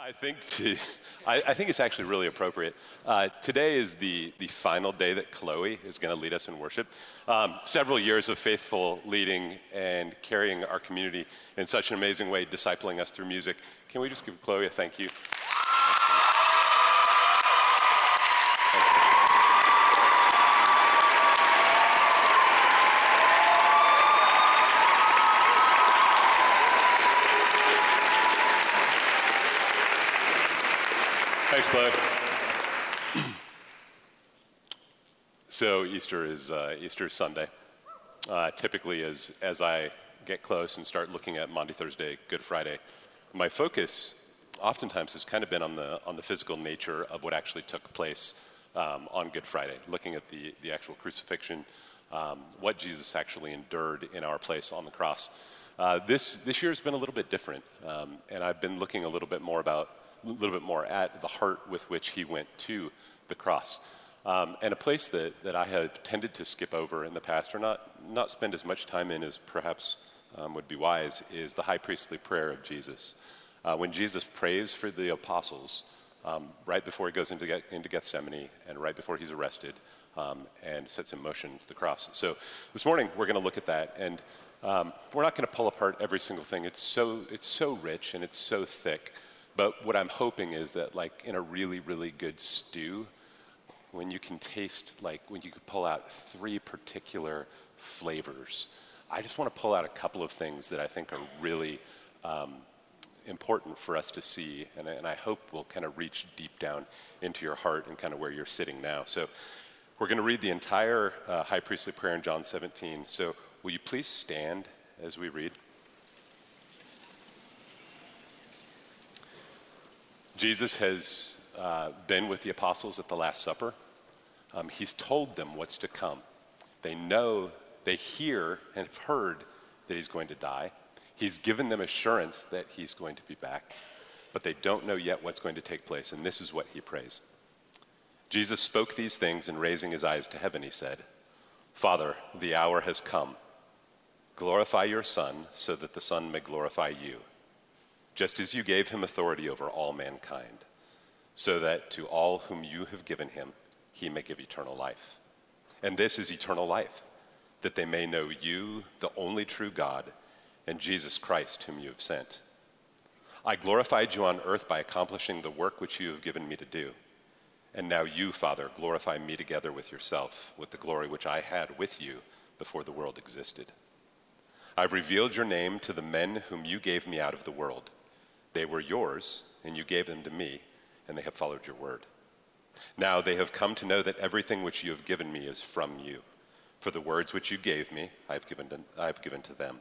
I think it's actually really appropriate. Today is the final day that Chloe is going to lead us in worship. Several years of faithful leading and carrying our community in such an amazing way, discipling us through music. Can we just give Chloe a thank you? Thanks, Chloe. So Easter is Sunday. Typically, as I get close and start looking at Maundy Thursday, Good Friday, my focus oftentimes has kind of been on the physical nature of what actually took place on Good Friday, looking at the actual crucifixion, what Jesus actually endured in our place on the cross. This year has been a little bit different, and I've been looking a little bit more at the heart with which he went to the cross. And a place that I have tended to skip over in the past or not spend as much time in as perhaps would be wise is the High Priestly Prayer of Jesus. When Jesus prays for the apostles right before he goes into Gethsemane and right before he's arrested and sets in motion the cross. So this morning we're going to look at that, and we're not going to pull apart every single thing. It's so rich and it's so thick. But what I'm hoping is that, like, in a really, really good stew, when you can taste, like, when you can pull out three particular flavors, I just want to pull out a couple of things that I think are really important for us to see, and I hope will kind of reach deep down into your heart and kind of where you're sitting now. So we're going to read the entire High Priestly Prayer in John 17. So will you please stand as we read? Jesus has been with the apostles at the Last Supper. He's told them what's to come. They hear and have heard that he's going to die. He's given them assurance that he's going to be back, but they don't know yet what's going to take place, and this is what he prays. Jesus spoke these things, and raising his eyes to heaven, he said, "Father, the hour has come. Glorify your Son, so that the Son may glorify you. Just as you gave him authority over all mankind, so that to all whom you have given him, he may give eternal life. And this is eternal life, that they may know you, the only true God, and Jesus Christ, whom you have sent. I glorified you on earth by accomplishing the work which you have given me to do. And now you, Father, glorify me together with yourself, with the glory which I had with you before the world existed. I've revealed your name to the men whom you gave me out of the world. They were yours, and you gave them to me, and they have followed your word. Now they have come to know that everything which you have given me is from you. For the words which you gave me, I have given to them.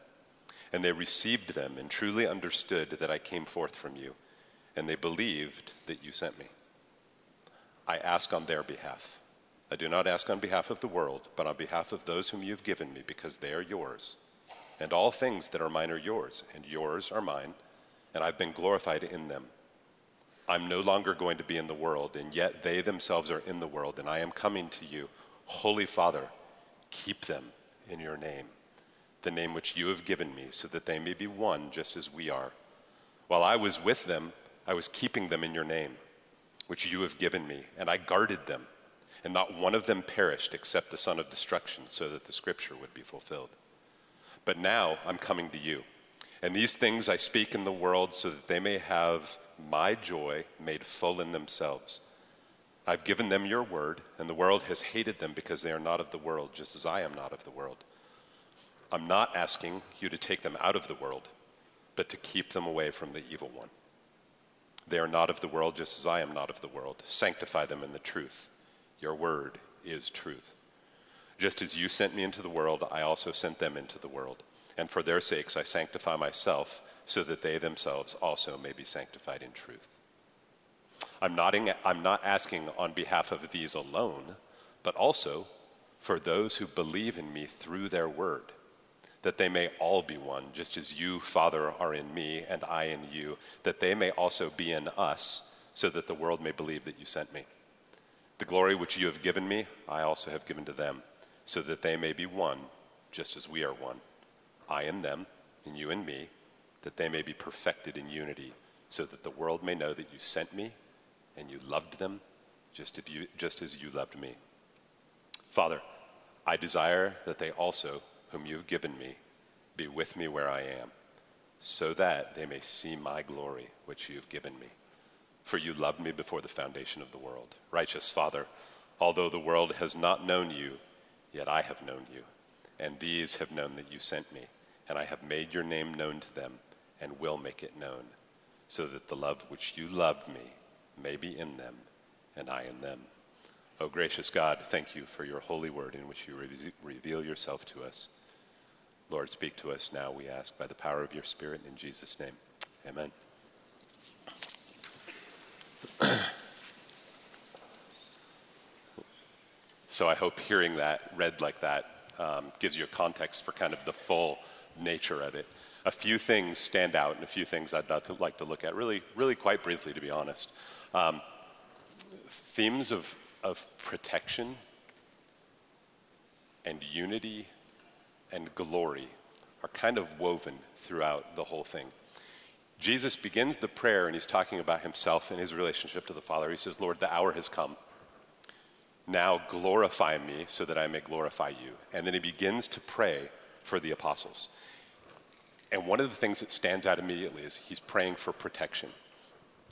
And they received them and truly understood that I came forth from you, and they believed that you sent me. I ask on their behalf. I do not ask on behalf of the world, but on behalf of those whom you have given me, because they are yours. And all things that are mine are yours, and yours are mine, and I've been glorified in them. I'm no longer going to be in the world, and yet they themselves are in the world, and I am coming to you. Holy Father, keep them in your name, the name which you have given me, so that they may be one just as we are. While I was with them, I was keeping them in your name, which you have given me, and I guarded them, and not one of them perished except the son of destruction, so that the scripture would be fulfilled. But now I'm coming to you. And these things I speak in the world so that they may have my joy made full in themselves. I've given them your word, and the world has hated them because they are not of the world, just as I am not of the world. I'm not asking you to take them out of the world, but to keep them away from the evil one. They are not of the world, just as I am not of the world. Sanctify them in the truth. Your word is truth. Just as you sent me into the world, I also sent them into the world. And for their sakes, I sanctify myself, so that they themselves also may be sanctified in truth. I'm not asking on behalf of these alone, but also for those who believe in me through their word, that they may all be one, just as you, Father, are in me and I in you, that they may also be in us, so that the world may believe that you sent me. The glory which you have given me, I also have given to them, so that they may be one, just as we are one, I in them, and you in me, that they may be perfected in unity, so that the world may know that you sent me and you loved them just as you loved me. Father, I desire that they also, whom you have given me, be with me where I am, so that they may see my glory, which you have given me. For you loved me before the foundation of the world. Righteous Father, although the world has not known you, yet I have known you, and these have known that you sent me, and I have made your name known to them and will make it known, so that the love which you loved me may be in them and I in them. O gracious God, thank you for your holy word in which you reveal yourself to us. Lord, speak to us now, we ask, by the power of your Spirit, in Jesus' name. Amen. So I hope hearing that read like that gives you a context for kind of the full nature of it. A few things stand out and a few things I'd like to look at really quite briefly, to be honest. Themes of protection and unity and glory are kind of woven throughout the whole thing. Jesus begins the prayer and he's talking about himself and his relationship to the Father. He says, Lord, the hour has come. Now glorify me so that I may glorify you. And then he begins to pray for the apostles. And one of the things that stands out immediately is he's praying for protection.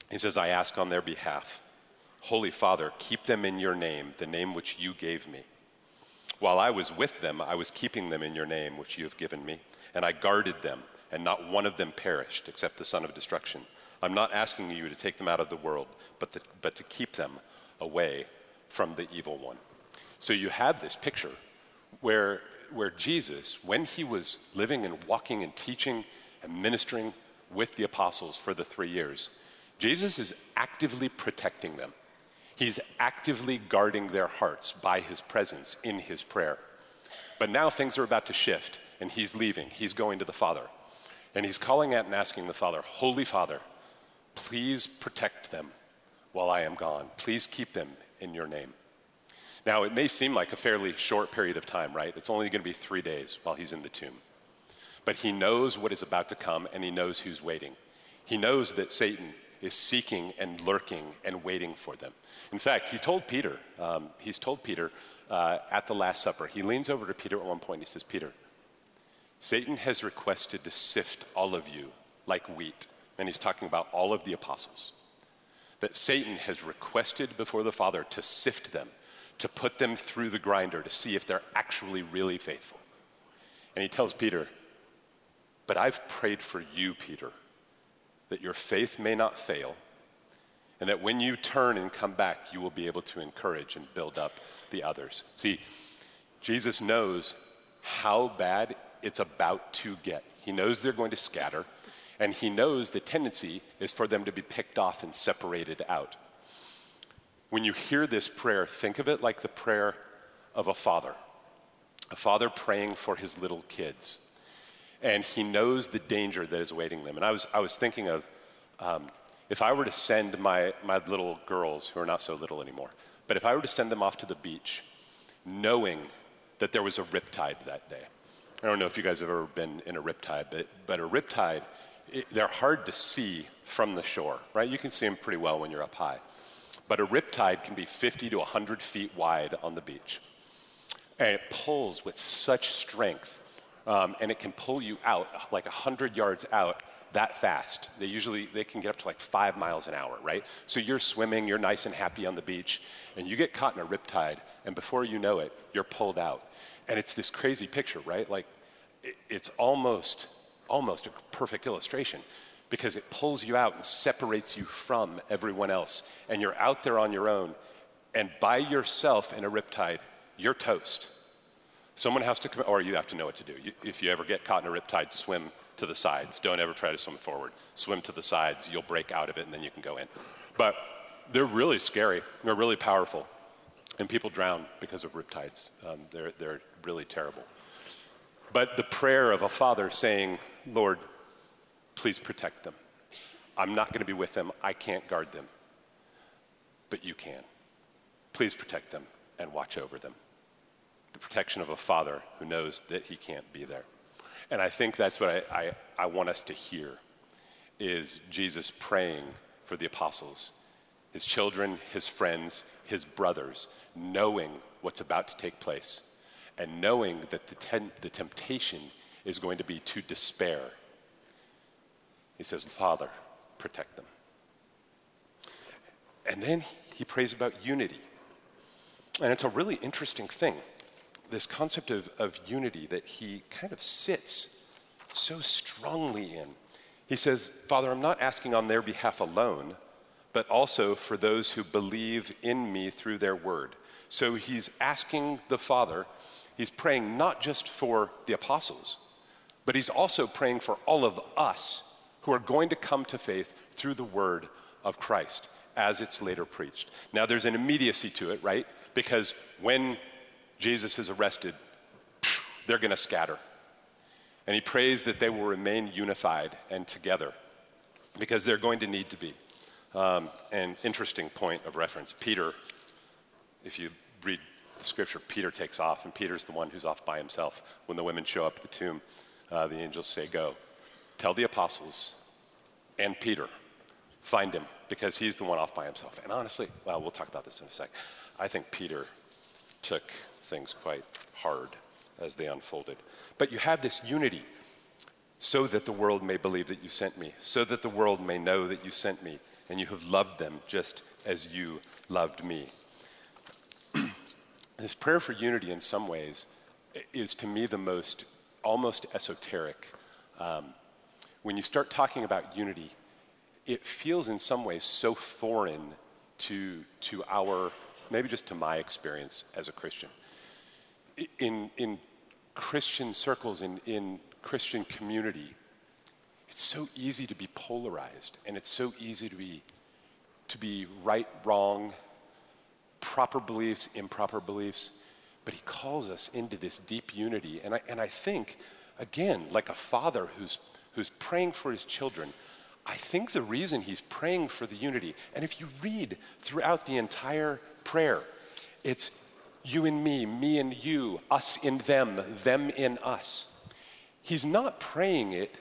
He says, I ask on their behalf, Holy Father, keep them in your name, the name which you gave me. While I was with them, I was keeping them in your name, which you have given me, and I guarded them, and not one of them perished except the son of destruction. I'm not asking you to take them out of the world, but to keep them away from the evil one. So you have this picture where Jesus, when he was living and walking and teaching and ministering with the apostles for the 3 years, Jesus is actively protecting them. He's actively guarding their hearts by his presence in his prayer. But now things are about to shift, and he's leaving. He's going to the Father. And he's calling out and asking the Father, Holy Father, please protect them while I am gone. Please keep them in your name. Now, it may seem like a fairly short period of time, right? It's only going to be 3 days while he's in the tomb. But he knows what is about to come, and he knows who's waiting. He knows that Satan is seeking and lurking and waiting for them. In fact, he told Peter, at the Last Supper, he leans over to Peter at one point and he says, Peter, Satan has requested to sift all of you like wheat. And he's talking about all of the apostles. That Satan has requested before the Father to sift them, to put them through the grinder, to see if they're actually really faithful. And he tells Peter, but I've prayed for you, Peter, that your faith may not fail, and that when you turn and come back, you will be able to encourage and build up the others. See, Jesus knows how bad it's about to get. He knows they're going to scatter, and he knows the tendency is for them to be picked off and separated out. When you hear this prayer, think of it like the prayer of a father praying for his little kids. And he knows the danger that is awaiting them. And I was thinking of if I were to send my little girls, who are not so little anymore, but if I were to send them off to the beach, knowing that there was a riptide that day. I don't know if you guys have ever been in a riptide, but a riptide, they're hard to see from the shore, right? You can see them pretty well when you're up high. But a riptide can be 50 to 100 feet wide on the beach. And it pulls with such strength. And it can pull you out, like 100 yards out that fast. They can get up to like 5 miles an hour, right? So you're swimming, you're nice and happy on the beach, and you get caught in a riptide, and before you know it, you're pulled out. And it's this crazy picture, right? Like, it's almost a perfect illustration, because it pulls you out and separates you from everyone else, and you're out there on your own, and by yourself in a riptide, you're toast. Someone has to come, or you have to know what to do. If you ever get caught in a riptide, swim to the sides. Don't ever try to swim forward. Swim to the sides. You'll break out of it, and then you can go in. But they're really scary. They're really powerful. And people drown because of riptides. They're really terrible. But the prayer of a father saying, Lord, please protect them. I'm not going to be with them. I can't guard them. But you can. Please protect them and watch over them. The protection of a father who knows that he can't be there. And I think that's what I want us to hear is Jesus praying for the apostles, his children, his friends, his brothers, knowing what's about to take place and knowing that the temptation is going to be to despair. He says, Father, protect them. And then he prays about unity. And it's a really interesting thing, this concept of unity that he kind of sits so strongly in. He says, Father, I'm not asking on their behalf alone, but also for those who believe in me through their word. So he's asking the Father, he's praying not just for the apostles, but he's also praying for all of us who are going to come to faith through the word of Christ as it's later preached. Now there's an immediacy to it, right? Because when Jesus is arrested, they're gonna scatter. And he prays that they will remain unified and together because they're going to need to be. An interesting point of reference, Peter, if you read the scripture, Peter takes off, and Peter's the one who's off by himself. When the women show up at the tomb, the angels say, go, tell the apostles and Peter, find him, because he's the one off by himself. And honestly, well, we'll talk about this in a sec. I think Peter took things quite hard as they unfolded. But you have this unity, so that the world may believe that you sent me, so that the world may know that you sent me, and you have loved them just as you loved me. This prayer for unity in some ways is to me the most almost esoteric. When you start talking about unity, it feels in some ways so foreign to our, maybe just to my experience as a Christian. In Christian circles, in Christian community, it's so easy to be polarized, and it's so easy to be right, wrong, proper beliefs, improper beliefs, but he calls us into this deep unity. And I think, again, like a father who's praying for his children, I think the reason he's praying for the unity, and if you read throughout the entire prayer, it's you and me and you, us in them in us. He's not praying it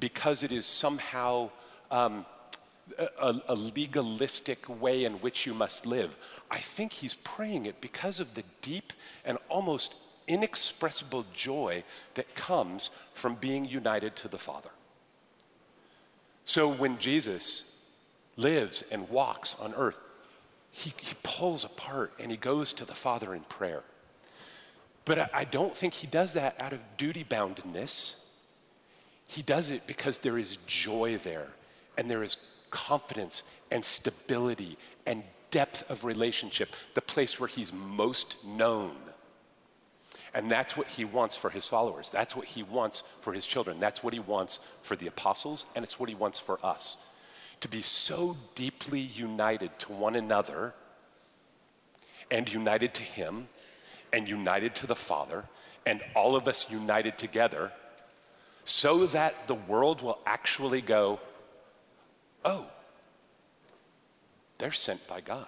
because it is somehow a legalistic way in which you must live. I think he's praying it because of the deep and almost inexpressible joy that comes from being united to the Father. So when Jesus lives and walks on earth, he pulls apart and he goes to the Father in prayer. But I don't think he does that out of duty-boundedness. He does it because there is joy there, and there is confidence and stability and depth of relationship, the place where he's most known. And that's what he wants for his followers. That's what he wants for his children. That's what he wants for the apostles, and it's what he wants for us. To be so deeply united to one another, and united to him, and united to the Father, and all of us united together, so that the world will actually go, oh, they're sent by God.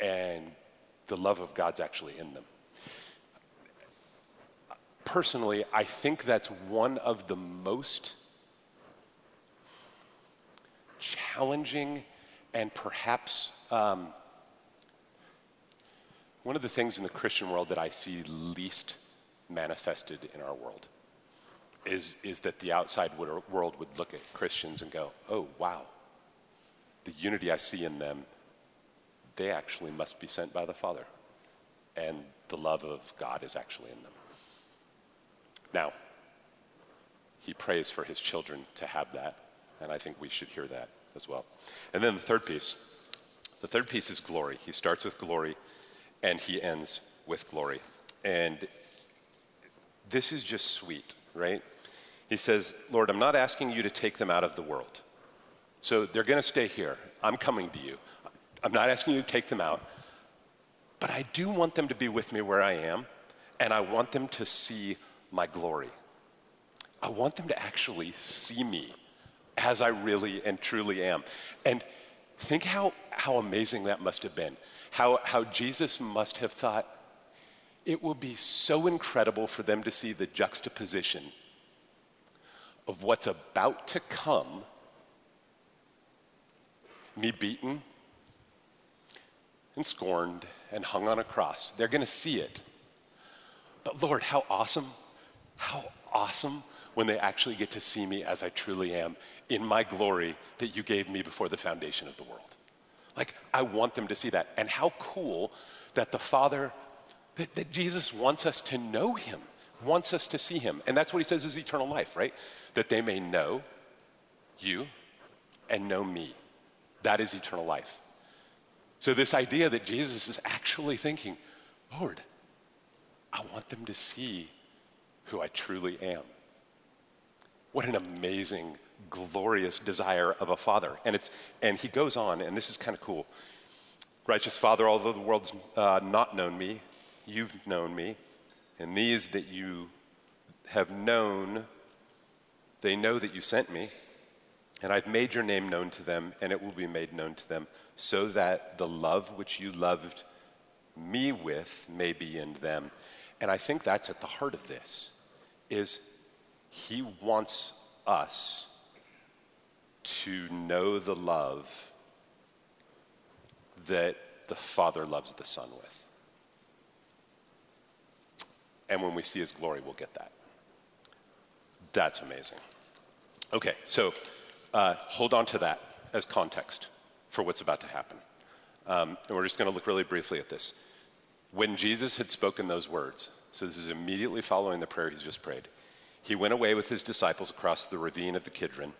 And the love of God's actually in them. Personally, I think that's one of the most challenging and perhaps one of the things in the Christian world that I see least manifested in our world is that the outside world would look at Christians and go, oh, wow. The unity I see in them, they actually must be sent by the Father. And the love of God is actually in them. Now, he prays for his children to have that, and I think we should hear that as well. And then the third piece is glory. He starts with glory, and he ends with glory. And this is just sweet, right? He says, Lord, I'm not asking you to take them out of the world. So they're going to stay here. I'm coming to you. I'm not asking you to take them out. But I do want them to be with me where I am, and I want them to see my glory. I want them to actually see me as I really and truly am. And think how amazing that must have been. How Jesus must have thought, it will be so incredible for them to see the juxtaposition of what's about to come, me beaten and scorned and hung on a cross. They're going to see it. But Lord, how awesome when they actually get to see me as I truly am in my glory that you gave me before the foundation of the world. Like, I want them to see that. And how cool that the Father, that Jesus wants us to know him, wants us to see him. And that's what he says is eternal life, right? That they may know you and know me. That is eternal life. So this idea that Jesus is actually thinking, Lord, I want them to see who I truly am. What an amazing, glorious desire of a father. And he goes on, and this is kind of cool. Righteous Father, although the world's not known me, you've known me, and these that you have known, they know that you sent me. And I've made your name known to them, and it will be made known to them, so that the love which you loved me with may be in them. And I think that's at the heart of this, is he wants us to know the love that the Father loves the Son with. And when we see his glory, we'll get that. That's amazing. Okay, so... hold on to that as context for what's about to happen. And we're just going to look really briefly at this. When Jesus had spoken those words, so this is immediately following the prayer he's just prayed, he went away with his disciples across the ravine of the Kidron,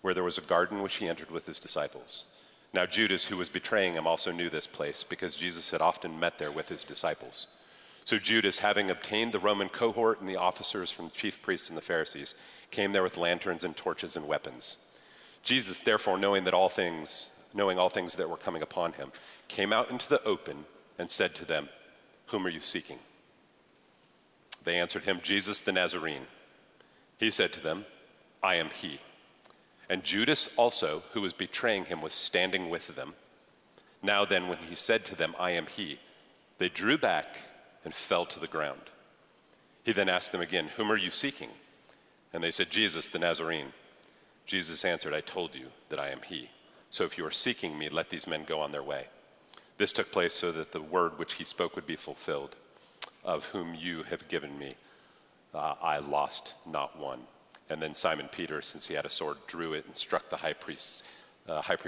where there was a garden which he entered with his disciples. Now Judas, who was betraying him, also knew this place, because Jesus had often met there with his disciples. So Judas, having obtained the Roman cohort and the officers from the chief priests and the Pharisees, came there with lanterns and torches and weapons. Jesus, therefore, knowing all things that were coming upon him, came out into the open and said to them, "Whom are you seeking?" They answered him, "Jesus the Nazarene." He said to them, "I am he." And Judas also, who was betraying him, was standing with them. Now then, when he said to them, "I am he," they drew back and fell to the ground. He then asked them again, "Whom are you seeking?" And they said, "Jesus the Nazarene." Jesus answered, "I told you that I am he. So if you are seeking me, let these men go on their way." This took place so that the word which he spoke would be fulfilled. "Of whom you have given me, I lost not one." And then Simon Peter, since he had a sword, drew it and struck the high priest's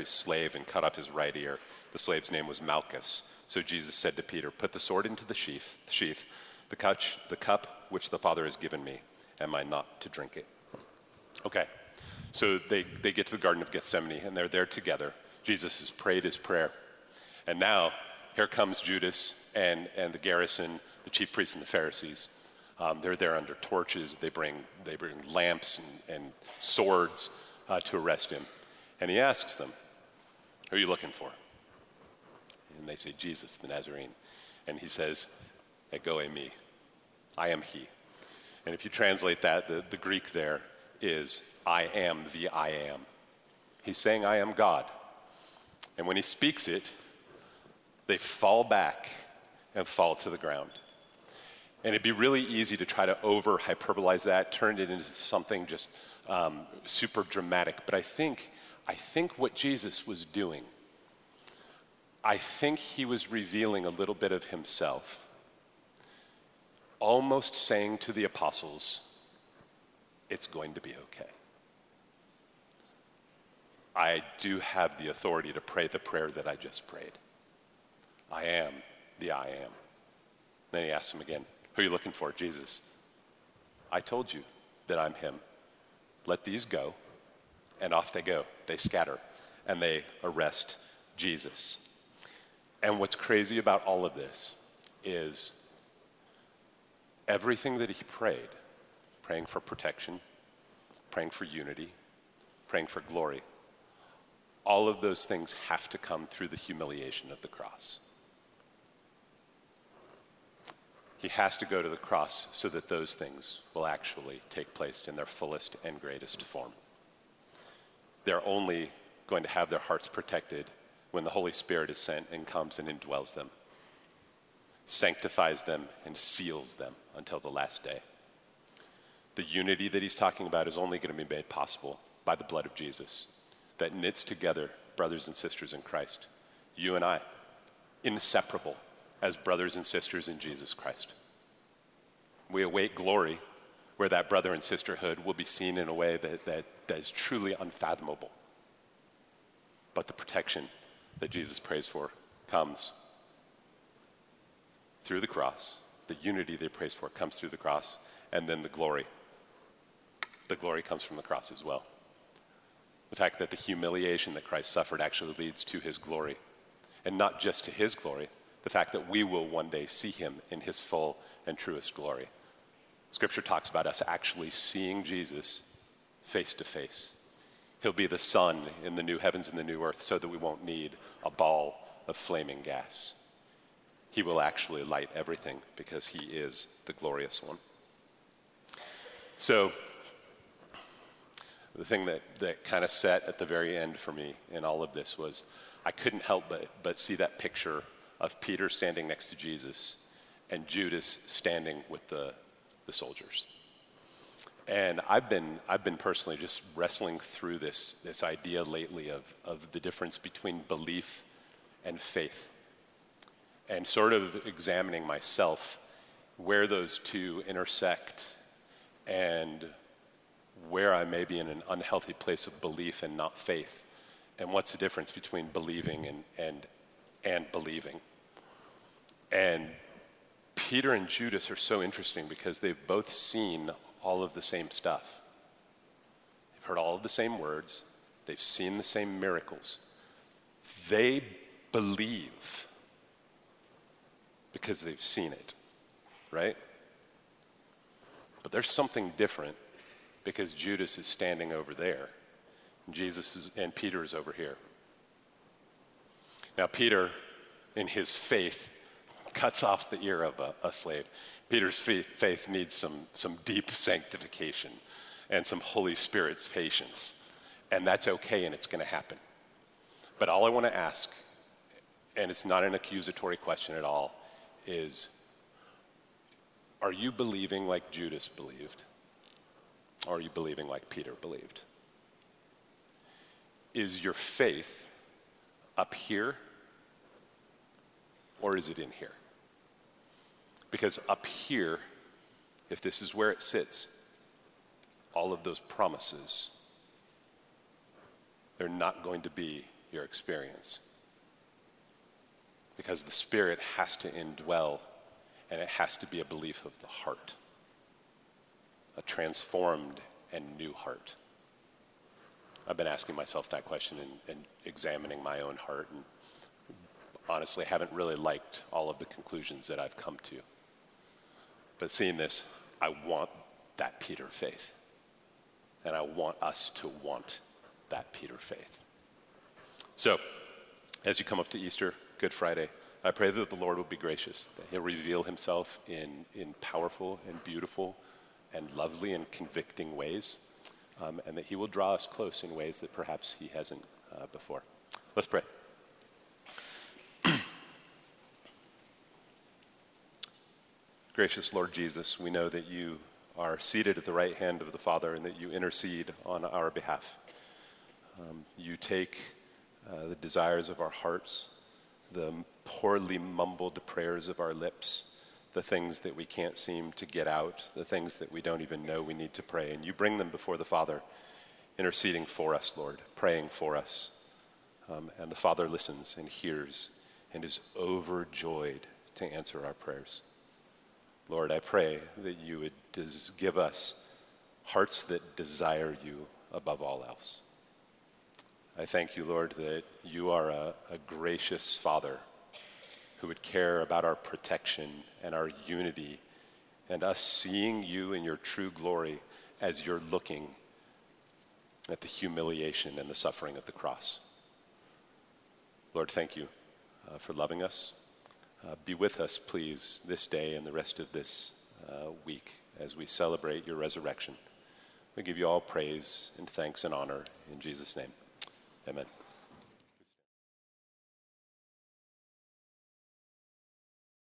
slave and cut off his right ear. The slave's name was Malchus. So Jesus said to Peter, "Put the sword into the sheath, the cup which the Father has given me, am I not to drink it?" Okay. So they get to the Garden of Gethsemane, and they're there together. Jesus has prayed his prayer. And now, here comes Judas and the garrison, the chief priests and the Pharisees. They're there under torches. They bring lamps and swords to arrest him. And he asks them, "Who are you looking for?" And they say, "Jesus, the Nazarene." And he says, "Ego eimi," I am he. And if you translate that, the Greek there, is "I am the I am." He's saying, "I am God." And when he speaks it, they fall back and fall to the ground. And it'd be really easy to try to over-hyperbolize that, turn it into something just super dramatic. But I think what Jesus was doing, I think he was revealing a little bit of himself, almost saying to the apostles, "It's going to be okay. I do have the authority to pray the prayer that I just prayed. I am the I am." Then he asks him again, "Who are you looking for?" "Jesus." "I told you that I'm him. Let these go." And off they go. They scatter and they arrest Jesus. And what's crazy about all of this is everything that he prayed, praying for protection, praying for unity, praying for glory, all of those things have to come through the humiliation of the cross. He has to go to the cross so that those things will actually take place in their fullest and greatest form. They're only going to have their hearts protected when the Holy Spirit is sent and comes and indwells them, sanctifies them, and seals them until the last day. The unity that he's talking about is only going to be made possible by the blood of Jesus that knits together brothers and sisters in Christ. You and I, inseparable as brothers and sisters in Jesus Christ. We await glory where that brother and sisterhood will be seen in a way that is truly unfathomable. But the protection that Jesus prays for comes through the cross. The unity they prays for comes through the cross, and then the glory. The glory comes from the cross as well. The fact that the humiliation that Christ suffered actually leads to his glory, and not just to his glory, the fact that we will one day see him in his full and truest glory. Scripture talks about us actually seeing Jesus face to face. He'll be the sun in the new heavens and the new earth so that we won't need a ball of flaming gas. He will actually light everything because he is the glorious one. So the thing that kind of set at the very end for me in all of this was I couldn't help but see that picture of Peter standing next to Jesus and Judas standing with the soldiers. And I've been personally just wrestling through this idea lately of the difference between belief and faith, and sort of examining myself where those two intersect and where I may be in an unhealthy place of belief and not faith, and what's the difference between believing and believing. And Peter and Judas are so interesting because they've both seen all of the same stuff. They've heard all of the same words. They've seen the same miracles. They believe because they've seen it, right? But there's something different because Judas is standing over there. And Peter is over here. Now Peter, in his faith, cuts off the ear of a slave. Peter's faith needs some deep sanctification and some Holy Spirit's patience. And that's okay, and it's going to happen. But all I want to ask, and it's not an accusatory question at all, is, are you believing like Judas believed? Or are you believing like Peter believed? Is your faith up here, or is it in here? Because up here, if this is where it sits, all of those promises, they're not going to be your experience. Because the Spirit has to indwell, and it has to be a belief of the heart, a transformed and new heart. I've been asking myself that question and examining my own heart, and honestly haven't really liked all of the conclusions that I've come to. But seeing this, I want that Peter faith. And I want us to want that Peter faith. So, as you come up to Easter, Good Friday, I pray that the Lord will be gracious, that he'll reveal himself in powerful and beautiful and lovely and convicting ways, and that he will draw us close in ways that perhaps he hasn't before. Let's pray. Gracious Lord Jesus, we know that you are seated at the right hand of the Father and that you intercede on our behalf. You take the desires of our hearts, the poorly mumbled prayers of our lips, the things that we can't seem to get out, the things that we don't even know we need to pray, and you bring them before the Father, interceding for us, Lord, praying for us. And the Father listens and hears and is overjoyed to answer our prayers. Lord, I pray that you would give us hearts that desire you above all else. I thank you, Lord, that you are a gracious Father who would care about our protection and our unity and us seeing you in your true glory as you're looking at the humiliation and the suffering of the cross. Lord, thank you for loving us. Be with us, please, this day and the rest of this week as we celebrate your resurrection. We give you all praise and thanks and honor in Jesus' name. Amen.